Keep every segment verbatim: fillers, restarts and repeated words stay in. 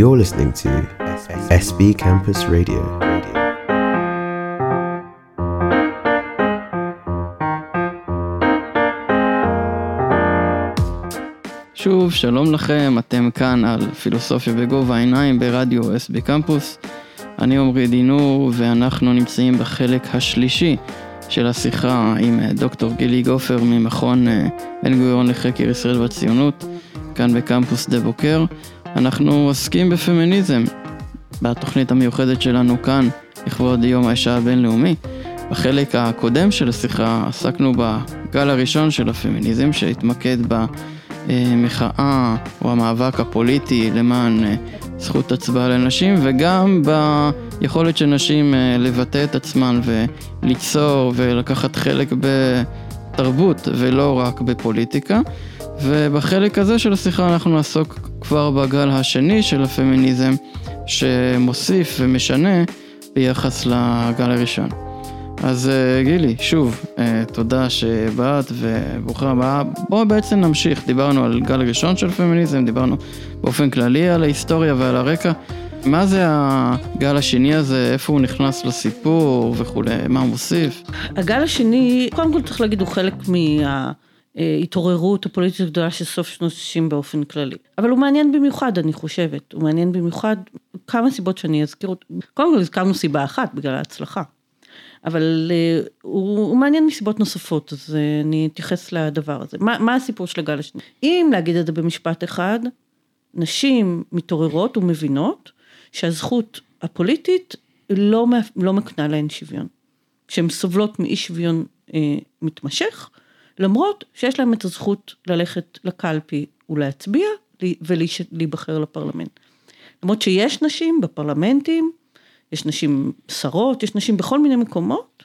You're listening to S B Campus Radio. שוב, שלום לכם, אתם כאן על פילוסופיה בגובה העיניים ברדיו S B Campus. אני אומרי דינור, ואנחנו נמצאים בחלק השלישי של השיחה עם דוקטור גילי גופר ממכון בן גוריון לחקר ישראל והציונות, כאן בקמפוס דה בוקר. אנחנו עוסקים בפמיניזם, בתוכנית המיוחדת שלנו כאן, לכבוד יום האישה הבינלאומי. בחלק הקודם של השיחה עסקנו בגל הראשון של הפמיניזם, שהתמקד במחאה או המאבק הפוליטי למען זכות הצבעה לנשים, וגם ביכולת של נשים לבטא את עצמן וליצור ולקחת חלק בתרבות ולא רק בפוליטיקה. ובחלק הזה של השיחה אנחנו נעסוק כבר בגל השני של הפמיניזם, שמוסיף ומשנה ביחס לגל הראשון. אז גילי, שוב, תודה שבאת וברוכה הבאה. בואו בעצם נמשיך, דיברנו על גל הראשון של פמיניזם, דיברנו באופן כללי על ההיסטוריה ועל הרקע. מה זה הגל השני הזה, איפה הוא נכנס לסיפור וכו', מה הוא מוסיף? הגל השני, קודם כל צריך להגיד, הוא חלק מה... התעוררות הפוליטית הגדולה של סוף שנות שישים באופן כללי. אבל הוא מעניין במיוחד, אני חושבת. הוא מעניין במיוחד כמה סיבות שאני אזכיר. קודם כל, הזכרנו סיבה אחת בגלל ההצלחה. אבל uh, הוא, הוא מעניין מסיבות נוספות, אז uh, אני אתייחס לדבר הזה. מה, מה הסיפור של הגל השני? אם להגיד את זה במשפט אחד, נשים מתעוררות ומבינות שהזכות הפוליטית לא, לא מקנה להן שוויון. שהן סובלות מאי שוויון uh, מתמשך, למרות שיש להם את הזכות ללכת לקלפי ולהצביע ולהיבחר לפרלמנט. למרות שיש נשים בפרלמנטים, יש נשים שרות, יש נשים בכל מיני מקומות,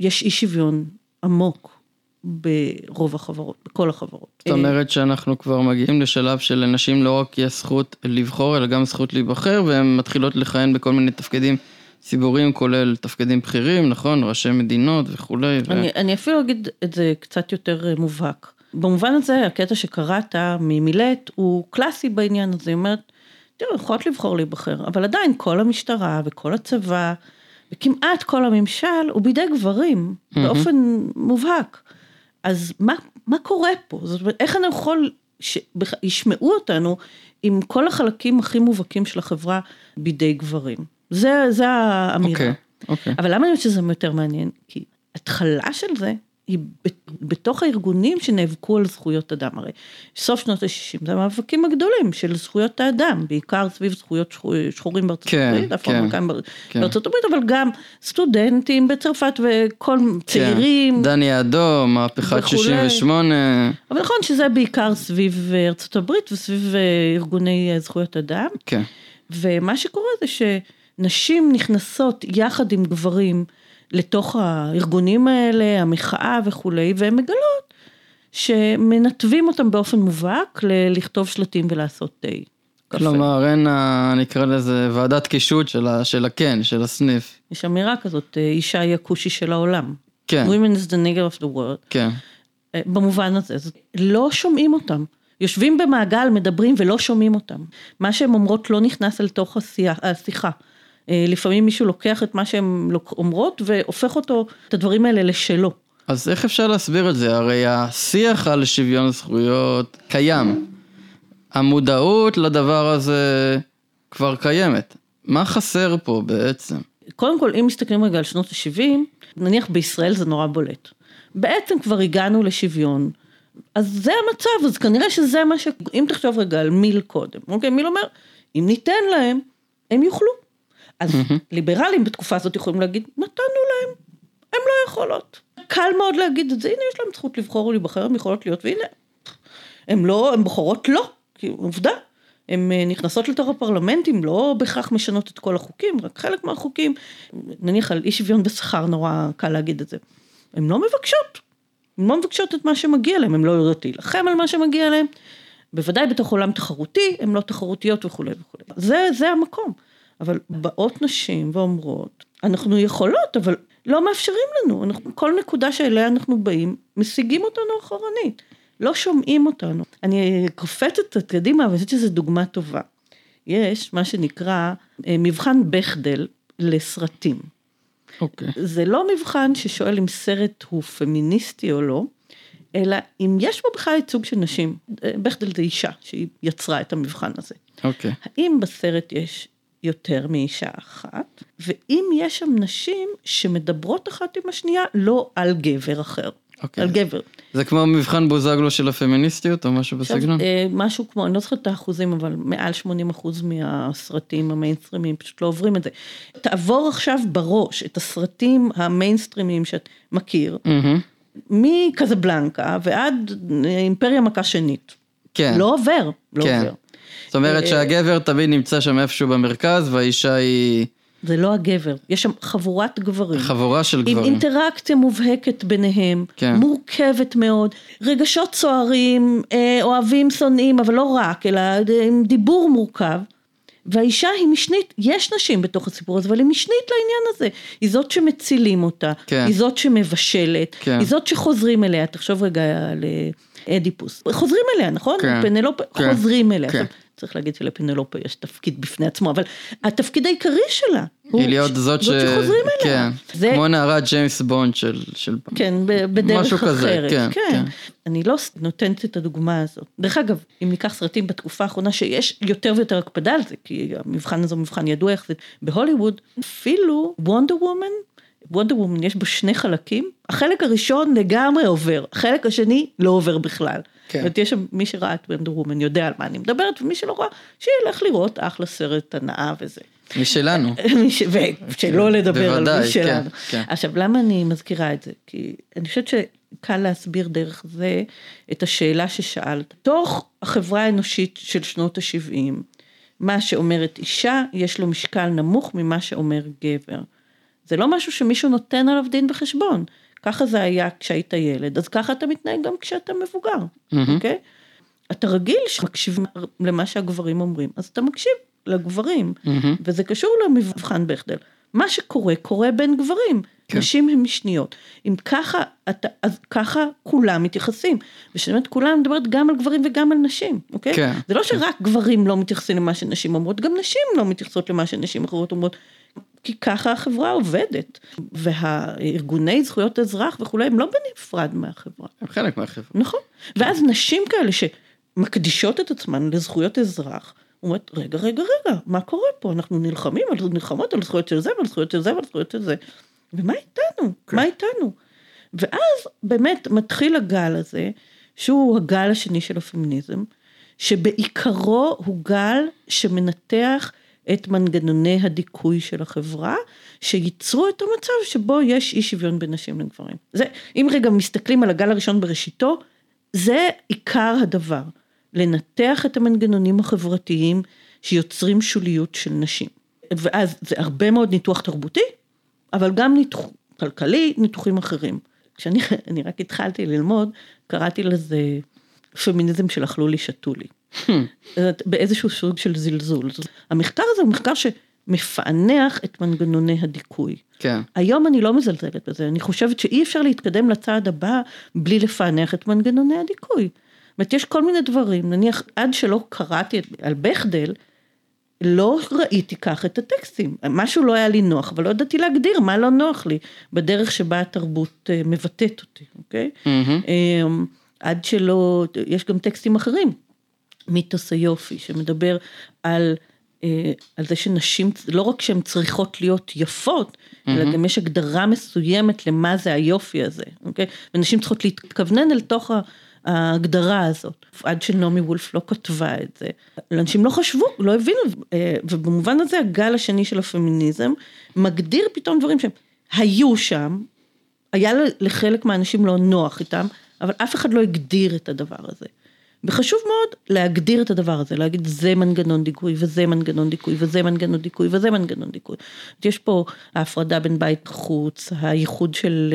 יש אי שוויון עמוק ברוב החברות, בכל החברות. זאת אומרת שאנחנו כבר מגיעים לשלב של נשים לא רק יש זכות לבחור, אלא גם זכות להיבחר, והן מתחילות לכהן בכל מיני תפקידים ציבוריים, כולל תפקידים בכירים, נכון, ראשי מדינות וכולי. אני, ו... אני אפילו אגיד את זה קצת יותר מובהק. במובן הזה, הקטע שקראת ממילת הוא קלאסי בעניין הזה, אומרת, תראו, יכולת לבחור להיבחר, אבל עדיין כל המשטרה וכל הצבא, וכמעט כל הממשל, הוא בידי גברים, mm-hmm. באופן מובהק. אז מה, מה קורה פה? זאת אומרת, איך אני יכול שישמעו אותנו עם כל החלקים הכי מובהקים של החברה בידי גברים? זה, זה האמירה. Okay, okay. אבל למה אני חושבת שזה יותר מעניין? כי התחלה של זה היא בתוך הארגונים שנאבקו על זכויות אדם. הרי סוף שנות ה-שישים, זה המאבקים הגדולים של זכויות האדם, בעיקר סביב זכויות שחורים בארצות okay, הברית, אפריקאים okay, בארצות okay. הברית, אבל גם סטודנטים בצרפת וכל צעירים. Okay. דני אדום, מהפכת שישים ושמונה. אבל נכון שזה בעיקר סביב ארצות הברית וסביב ארגוני זכויות אדם. Okay. ומה שקורה זה ש... נשים נכנסות יחד עם גברים לתוך הארגונים האלה, המחאה וכולי, והן מגלות שמנתבים אותם באופן מובהק לכתוב שלטים ולעשות די. כלומר, אין, נקרא לזה ועדת קישוט של הכן, של הסניף. יש אמירה כזאת, אישה היא הקושי של העולם. כן. Women is the nigger of the world. כן. במובן הזה, לא שומעים אותם. יושבים במעגל, מדברים ולא שומעים אותם. מה שהן אומרות לא נכנס אל תוך השיחה. לפעמים מישהו לוקח את מה שהן אומרות, והופך אותו, את הדברים האלה לשלו. אז איך אפשר להסביר את זה? הרי השיח על שוויון זכויות קיים. המודעות לדבר הזה כבר קיימת. מה חסר פה בעצם? קודם כל, אם מסתכלים רגע על שנות ה-שבעים, נניח בישראל זה נורא בולט. בעצם כבר הגענו לשוויון. אז זה המצב, אז כנראה שזה מה ש... אם תחשוב רגע על מיל קודם, אוקיי, מיל אומר, אם ניתן להם, הם יוכלו. אז ליברלים בתקופה הזאת יכולים להגיד, נתנו להם, הם לא יכולות. קל מאוד להגיד את זה, הנה יש להם זכות לבחור ולהיבחר, הם יכולות להיות, והנה, הם לא, הם בוחרות לא, כי עובדה. הן נכנסות לתוך הפרלמנטים, לא בכך משנות את כל החוקים, רק חלק מהחוקים, נניח על אי שוויון בשכר, נורא קל להגיד את זה. הן לא מבקשות. הן לא מבקשות את מה שמגיע להם, הן לא יודעות להילחם על מה שמגיע להם, בוודאי בתוך עולם תחרותי, הן לא תחרותיות וכו' וכו'. זה, זה המקום. אבל באות נשים ואומרות, אנחנו יכולות, אבל לא מאפשרים לנו, אנחנו, כל נקודה שאליה אנחנו באים, משיגים אותנו אחרונית, לא שומעים אותנו. אני קופצת קדימה, אבל אני חושבת שזו דוגמה טובה. יש מה שנקרא מבחן בכדל לסרטים. אוקיי. זה לא מבחן ששואל אם סרט הוא פמיניסטי או לא, אלא אם יש בו בכלל ייצוג של נשים. בכדל זה אישה שהיא יצרה את המבחן הזה. אוקיי. האם בסרט יש יותר מאישה אחת, ואם יש שם נשים שמדברות אחת עם השנייה, לא על גבר אחר. אוקיי. על גבר. זה כמו מבחן בוזגלו של הפמיניסטיות, או משהו בסגנון? משהו כמו, אני לא זוכרת את האחוזים, אבל מעל שמונים אחוז מהסרטים המיינסטרימיים, פשוט לא עוברים את זה. תעבור עכשיו בראש את הסרטים המיינסטרימיים שאת מכיר, מקזבלנקה ועד אימפריה מכה שנית. כן. לא עובר, לא עובר. זאת אומרת שהגבר תמיד נמצא שם איפשהו במרכז, והאישה היא... זה לא הגבר, יש שם חבורת גברים. חבורה של גברים. עם אינטראקציה מובהקת ביניהם, כן. מורכבת מאוד, רגשות צוערים, אוהבים, שונאים, אבל לא רק, אלא עם דיבור מורכב, והאישה היא משנית, יש נשים בתוך הסיפור הזה, אבל היא משנית לעניין הזה, היא זאת שמצילים אותה, כן. היא זאת שמבשלת, כן. היא זאת שחוזרים אליה, תחשוב רגע על אדיפוס, חוזרים אליה, נכון? כן. פנלופה, כן. חוזרים אליה, כן. עכשיו, צריך להגיד שלפנלופה יש תפקיד בפני עצמו, אבל התפקיד העיקרי שלה, היא להיות זאת שחוזרים אליה. כמו נערה ג'יימס בונד של פעם. כן, בדרך אחרת. אני לא נותנת את הדוגמה הזאת. דרך אגב, אם ניקח סרטים בתקופה האחרונה, שיש יותר ויותר הקפדה על זה, כי המבחן הזה הוא מבחן ידוע יחסית, בהוליווד, אפילו וונדר וומן, וונדר וומן יש בו שני חלקים, החלק הראשון לגמרי עובר, החלק השני לא עובר בכלל. זאת יש שם, מי שראה את וונדר וומן יודע על מה אני מדברת, ומי שלא רואה, שילך לראות אחלה סרט הנאה וזה. משלנו. ושלא לדבר על משלנו. עכשיו, למה אני מזכירה את זה? כי אני חושבת שקל להסביר דרך זה את השאלה ששאלת. תוך החברה האנושית של שנות ה-שבעים, מה שאומרת אישה, יש לו משקל נמוך ממה שאומר גבר. זה לא משהו שמישהו נותן עליו דין בחשבון. ככה זה היה כשהיית ילד, אז ככה אתה מתנהג גם כשאתה מבוגר, אוקיי? אתה רגיל שמקשיב למה שהגברים אומרים, אז אתה מקשיב לגברים, וזה קשור למבחן בכדל. מה שקורה, קורה בין גברים, נשים הן משניות. אם ככה, אז ככה כולם מתייחסים, ושאמת כולם מדברת גם על גברים וגם על נשים, אוקיי? זה לא שרק גברים לא מתייחסים למה שנשים אומרות, גם נשים לא מתייחסות למה שנשים אחרות אומרות, כי ככה החברה עובדת, והארגוני זכויות אזרח וכולי, הם לא בנפרד מהחברה. הם חלק מהחברה. נכון. ואז נשים כאלה שמקדישות את עצמן לזכויות אזרח, אומרת, רגע, רגע, רגע, מה קורה פה? אנחנו נלחמים, נלחמות על זכויות של זה, ועל זכויות של זה, ועל זכויות של זה. ומה איתנו? כן. מה איתנו? ואז באמת מתחיל הגל הזה, שהוא הגל השני של הפמיניזם, שבעיקרו הוא גל שמנתח את מנגנוני הדיכוי של החברה, שייצרו את המצב שבו יש אי שוויון בין נשים לגברים. זה, אם רגע מסתכלים על הגל הראשון בראשיתו, זה עיקר הדבר, לנתח את המנגנונים החברתיים, שיוצרים שוליות של נשים. ואז זה הרבה מאוד ניתוח תרבותי, אבל גם ניתוח כלכלי, ניתוחים אחרים. כשאני אני רק התחלתי ללמוד, קראתי לזה פמיניזם של אכלו לי, שתו לי. באיזשהו סוג של זלזול. המחקר הזה הוא מחקר שמפענח את מנגנוני הדיכוי. כן. היום אני לא מזלזלת בזה, אני חושבת שאי אפשר להתקדם לצעד הבא בלי לפענח את מנגנוני הדיכוי. זאת אומרת, יש כל מיני דברים, נניח עד שלא קראתי על בכדל, לא ראיתי כך את הטקסטים. משהו לא היה לי נוח, אבל לא ידעתי להגדיר מה לא נוח לי, בדרך שבה התרבות מבטאת אותי, אוקיי? עד שלא, יש גם טקסטים אחרים. מיתוס היופי, שמדבר על, אה, על זה שנשים, לא רק שהן צריכות להיות יפות, mm-hmm. אלא גם יש הגדרה מסוימת למה זה היופי הזה, אוקיי? ונשים צריכות להתכוונן אל תוך ההגדרה הזאת. עד שנעמי וולף לא כתבה את זה. אנשים לא חשבו, לא הבינו, אה, ובמובן הזה הגל השני של הפמיניזם, מגדיר פתאום דברים שהם היו שם, היה לחלק מהאנשים לא נוח איתם, אבל אף אחד לא הגדיר את הדבר הזה. וחשוב מאוד להגדיר את הדבר הזה, להגיד זה מנגנון דיכוי, וזה מנגנון דיכוי, וזה מנגנון דיכוי, וזה מנגנון דיכוי. יש פה ההפרדה בין בית חוץ, הייחוד של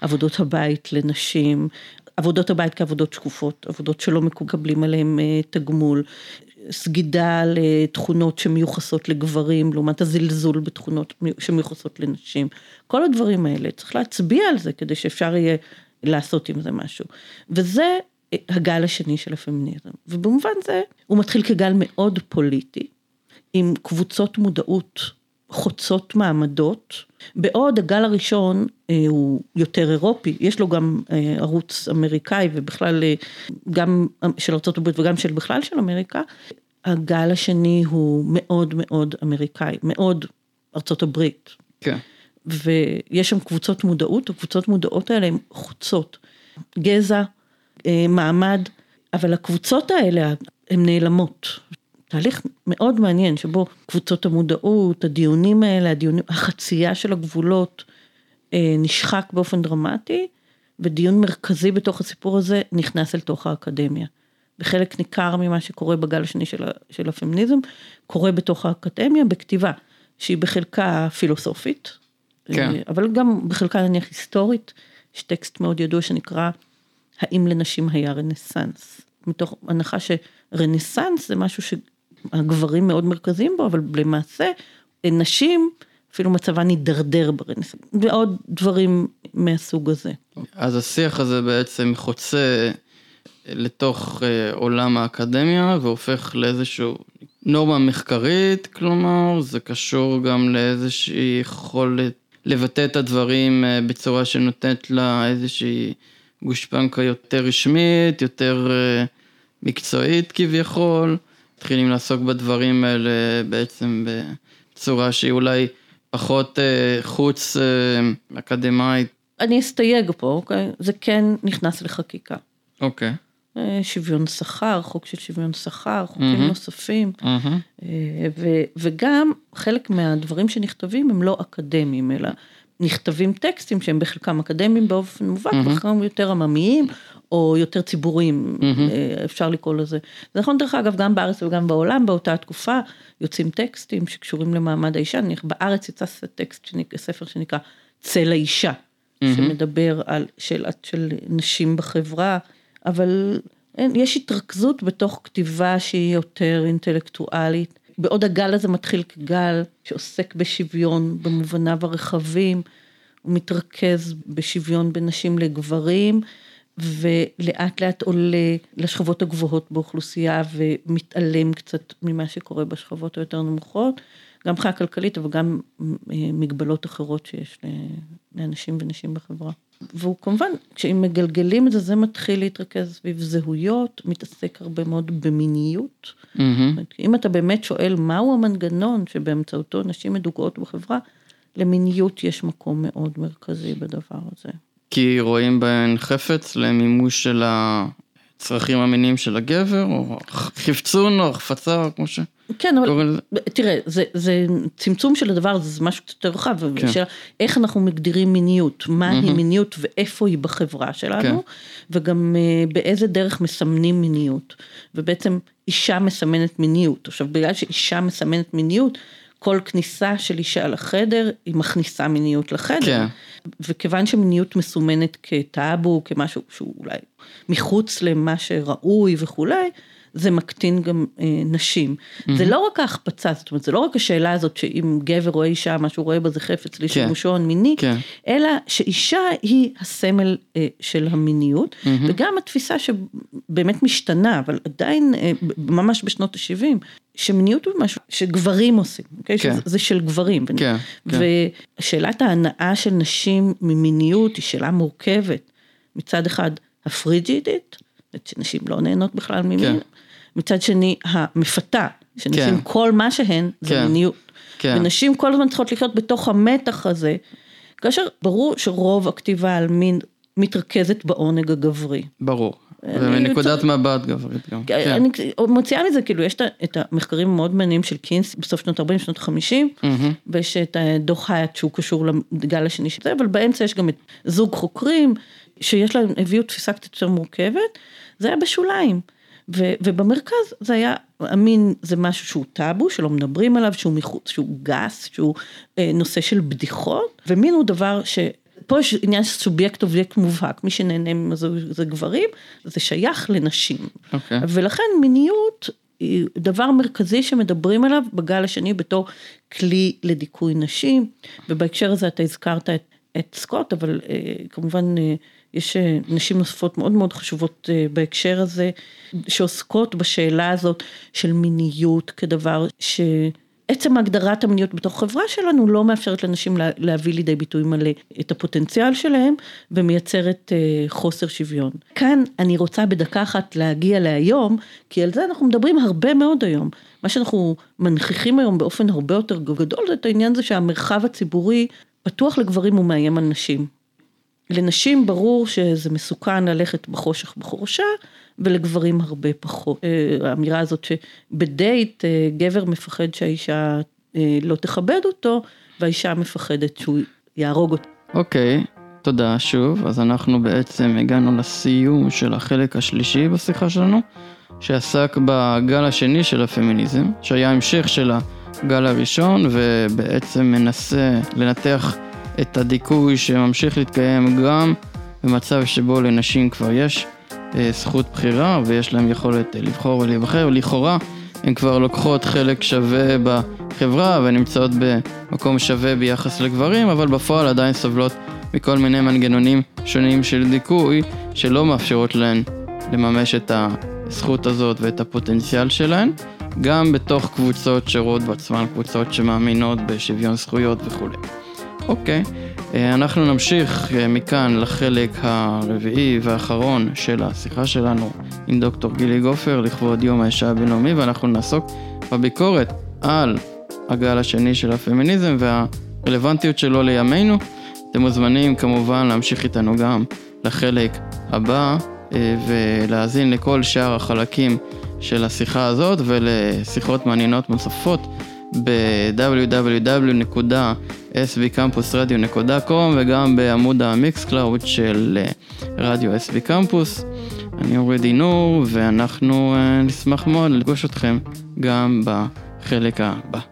עבודות הבית לנשים, עבודות הבית כעבודות שקופות, עבודות שלא מקבלים עליהם תגמול, סגידה לתכונות שמיוחסות לגברים, לעומת הזלזול בתכונות שמיוחסות לנשים. כל הדברים האלה, צריך להצביע על זה, כדי שאפשר יהיה לעשות עם זה משהו. וזה הגל השני של הפמיניזם, ובמובן זה, הוא מתחיל כגל מאוד פוליטי, עם קבוצות מודעות חוצות מעמדות, בעוד הגל הראשון אה, הוא יותר אירופי, יש לו גם אה, ערוץ אמריקאי ובכלל אה, גם של ארצות הברית וגם של בכלל של אמריקה, הגל השני הוא מאוד מאוד אמריקאי, מאוד ארצות הברית. כן. ויש שם קבוצות מודעות, הקבוצות מודעות האלה הן חוצות, גזע, אה, מעמד, אבל הקבוצות האלה הן נעלמות. תהליך מאוד מעניין, שבו קבוצות המודעות, הדיונים האלה, הדיונים, החצייה של הגבולות, אה, נשחק באופן דרמטי, ודיון מרכזי בתוך הסיפור הזה נכנס אל תוך האקדמיה. בחלק ניכר ממה שקורה בגל השני של, של הפמיניזם, קורה בתוך האקדמיה בכתיבה, שהיא בחלקה פילוסופית, כן. אבל גם בחלקה נניח היסטורית, יש טקסט מאוד ידוע שנקרא, האם לנשים היה רנסנס? מתוך הנחה שרנסנס זה משהו שהגברים מאוד מרכזיים בו, אבל למעשה, נשים אפילו מצבה נדרדר ברנסנס, ועוד דברים מהסוג הזה. אז השיח הזה בעצם חוצה לתוך עולם האקדמיה, והופך לאיזשהו נורמה מחקרית, כלומר, זה קשור גם לאיזושהי יכולת לבטא את הדברים בצורה שנותנת לה איזושהי גושפנקה יותר רשמית, יותר מקצועית כביכול, מתחילים לעסוק בדברים האלה בעצם בצורה שהיא אולי פחות חוץ אקדמית. אני אסתייג פה, אוקיי? זה כן נכנס לחקיקה. אוקיי. שוויון שכר, חוק של שוויון שכר, חוקים נוספים, וגם חלק מהדברים שנכתבים הם לא אקדמיים, אלא נכתבים טקסטים שהם בחלקם אקדמיים באופן מובהק, בחלקם יותר עממיים, או יותר ציבוריים, אפשר לקרוא לזה. זה נכון, דרך אגב, גם בארץ וגם בעולם, באותה התקופה יוצאים טקסטים שקשורים למעמד האישה, נניח בארץ יצא טקסט, ספר שנקרא צל האישה, שמדבר על שאלות של נשים בחברה, אבל יש התרכזות בתוך כתיבה שהיא יותר אינטלקטואלית, בעוד הגל הזה מתחיל כגל שעוסק בשוויון במובניו הרחבים, הוא מתרכז בשוויון בין נשים לגברים, ולאט לאט עולה לשכבות הגבוהות באוכלוסייה, ומתעלם קצת ממה שקורה בשכבות היותר נמוכות, גם מבחינה כלכלית, אבל גם מגבלות אחרות שיש לאנשים ונשים בחברה. והוא כמובן, כשאם מגלגלים את זה, זה מתחיל להתרכז סביב זהויות, מתעסק הרבה מאוד במיניות. Mm-hmm. אם אתה באמת שואל מהו המנגנון שבאמצעותו נשים מדוכאות בחברה, למיניות יש מקום מאוד מרכזי בדבר הזה. כי רואים בהן חפץ למימוש של הצרכים המיניים של הגבר, או חפצון, או חפצה, או כמו ש... כן, אבל תראה, זה, זה צמצום של הדבר, זה משהו קצת יותר רחב, כן. של איך אנחנו מגדירים מיניות, מה mm-hmm. היא מיניות ואיפה היא בחברה שלנו, כן. וגם באיזה דרך מסמנים מיניות, ובעצם אישה מסמנת מיניות, עכשיו בגלל שאישה מסמנת מיניות, כל כניסה של אישה לחדר, היא מכניסה מיניות לחדר, כן. וכיוון שמיניות מסומנת כטאבו, כמשהו שהוא אולי מחוץ למה שראוי וכולי, זה מקטין גם אה, נשים. Mm-hmm. זה לא רק ההחפצה, זאת אומרת, זה לא רק השאלה הזאת, שאם גבר רואה אישה, מה שהוא רואה בה זה חפץ לשימושו המיני, כן. אלא שאישה היא הסמל אה, של המיניות, mm-hmm. וגם התפיסה שבאמת משתנה, אבל עדיין, אה, ממש בשנות ה-שבעים, שמיניות הוא משהו שגברים עושים, אוקיי? כן. שזה, זה של גברים. כן, ו... כן. ושאלת ההנאה של נשים ממיניות, היא שאלה מורכבת, מצד אחד הפריג'ידית, שנשים לא נהנות בכלל ממין, כן. מצד שני, המפתה, שנשים כן. כל מה שהן, זה כן. מיניות. כן. ונשים כל הזמן צריכות לחיות בתוך המתח הזה, כאשר ברור שרוב הכתיבה על מין, מתרכזת בעונג הגברי. ברור. ומנקודת מבט גברית גם. אני מוציאה מזה, כאילו, יש את המחקרים המאוד מעניינים של קינס, בסוף שנות ארבעים, שנות חמישים, ויש את הדוח היית שהוא קשור לגל השני של זה, אבל באמצע יש גם את זוג חוקרים, שיש להם, הביאו תפיסה קצת יותר מורכבת, זה היה בשוליים, ובמרכז זה היה, המין זה משהו שהוא טאבו, שלא מדברים עליו, שהוא מחוץ, שהוא גס, שהוא נושא של בדיחות, ומין הוא דבר ש... פה יש עניין סובייקט אובייקט מובהק, מי שנהנה מזה גברים, זה שייך לנשים. Okay. ולכן מיניות היא דבר מרכזי שמדברים עליו בגל השני בתור כלי לדיכוי נשים, ובהקשר הזה אתה הזכרת את, את סקוט, אבל אה, כמובן אה, יש נשים נוספות מאוד מאוד חשובות בהקשר הזה, שעוסקות בשאלה הזאת של מיניות כדבר ש... עצם הגדרת המיניות בתוך חברה שלנו לא מאפשרת לנשים להביא לידי ביטוי מלא את הפוטנציאל שלהם, ומייצרת חוסר שוויון. כאן אני רוצה בדקה אחת להגיע להיום, כי על זה אנחנו מדברים הרבה מאוד היום. מה שאנחנו מנכיחים היום באופן הרבה יותר גדול, זה את העניין זה שהמרחב הציבורי פתוח לגברים ומאיים על נשים. לנשים ברור שזה מסוכן ללכת בחושך בחורשה, ולגברים הרבה פחות. האמירה הזאת שבדייט גבר מפחד שהאישה לא תכבד אותו, והאישה מפחדת שהוא יהרוג אותו. אוקיי, תודה שוב. אז אנחנו בעצם הגענו לסיום של החלק השלישי בשיחה שלנו, שעסק בגל השני של הפמיניזם, שהיה המשך של הגל הראשון, ובעצם מנסה לנתח את הדיכוי שממשיך להתקיים גם במצב שבו לנשים כבר יש זכות בחירה ויש להם יכולת לבחור ולהיבחר, ולכאורה הן כבר לוקחות חלק שווה בחברה ונמצאות במקום שווה ביחס לגברים, אבל בפועל עדיין סובלות מכל מיני מנגנונים שונים של דיכוי שלא מאפשרות להן לממש את הזכות הזאת ואת הפוטנציאל שלהן, גם בתוך קבוצות שרות בעצמן, קבוצות שמאמינות בשוויון זכויות וכו'. אוקיי, okay. אנחנו נמשיך מכאן לחלק הרביעי והאחרון של השיחה שלנו עם דוקטור גילי גופר לכבוד יום האישה הבינלאומי, ואנחנו נעסוק בביקורת על הגל השני של הפמיניזם והרלוונטיות שלו לימינו. אתם מוזמנים כמובן להמשיך איתנו גם לחלק הבא ולהזין לכל שאר החלקים של השיחה הזאת ולשיחות מעניינות נוספות ב-דאבליו דאבליו דאבליו נקודה אס בי קמפוס רדיו נקודה קום וגם בעמוד המיקסקלאוד של רדיו אס בי קמפוס. אני אומרי דינור, ואנחנו נשמח מאוד לפגוש אתכם גם בחלק הבא.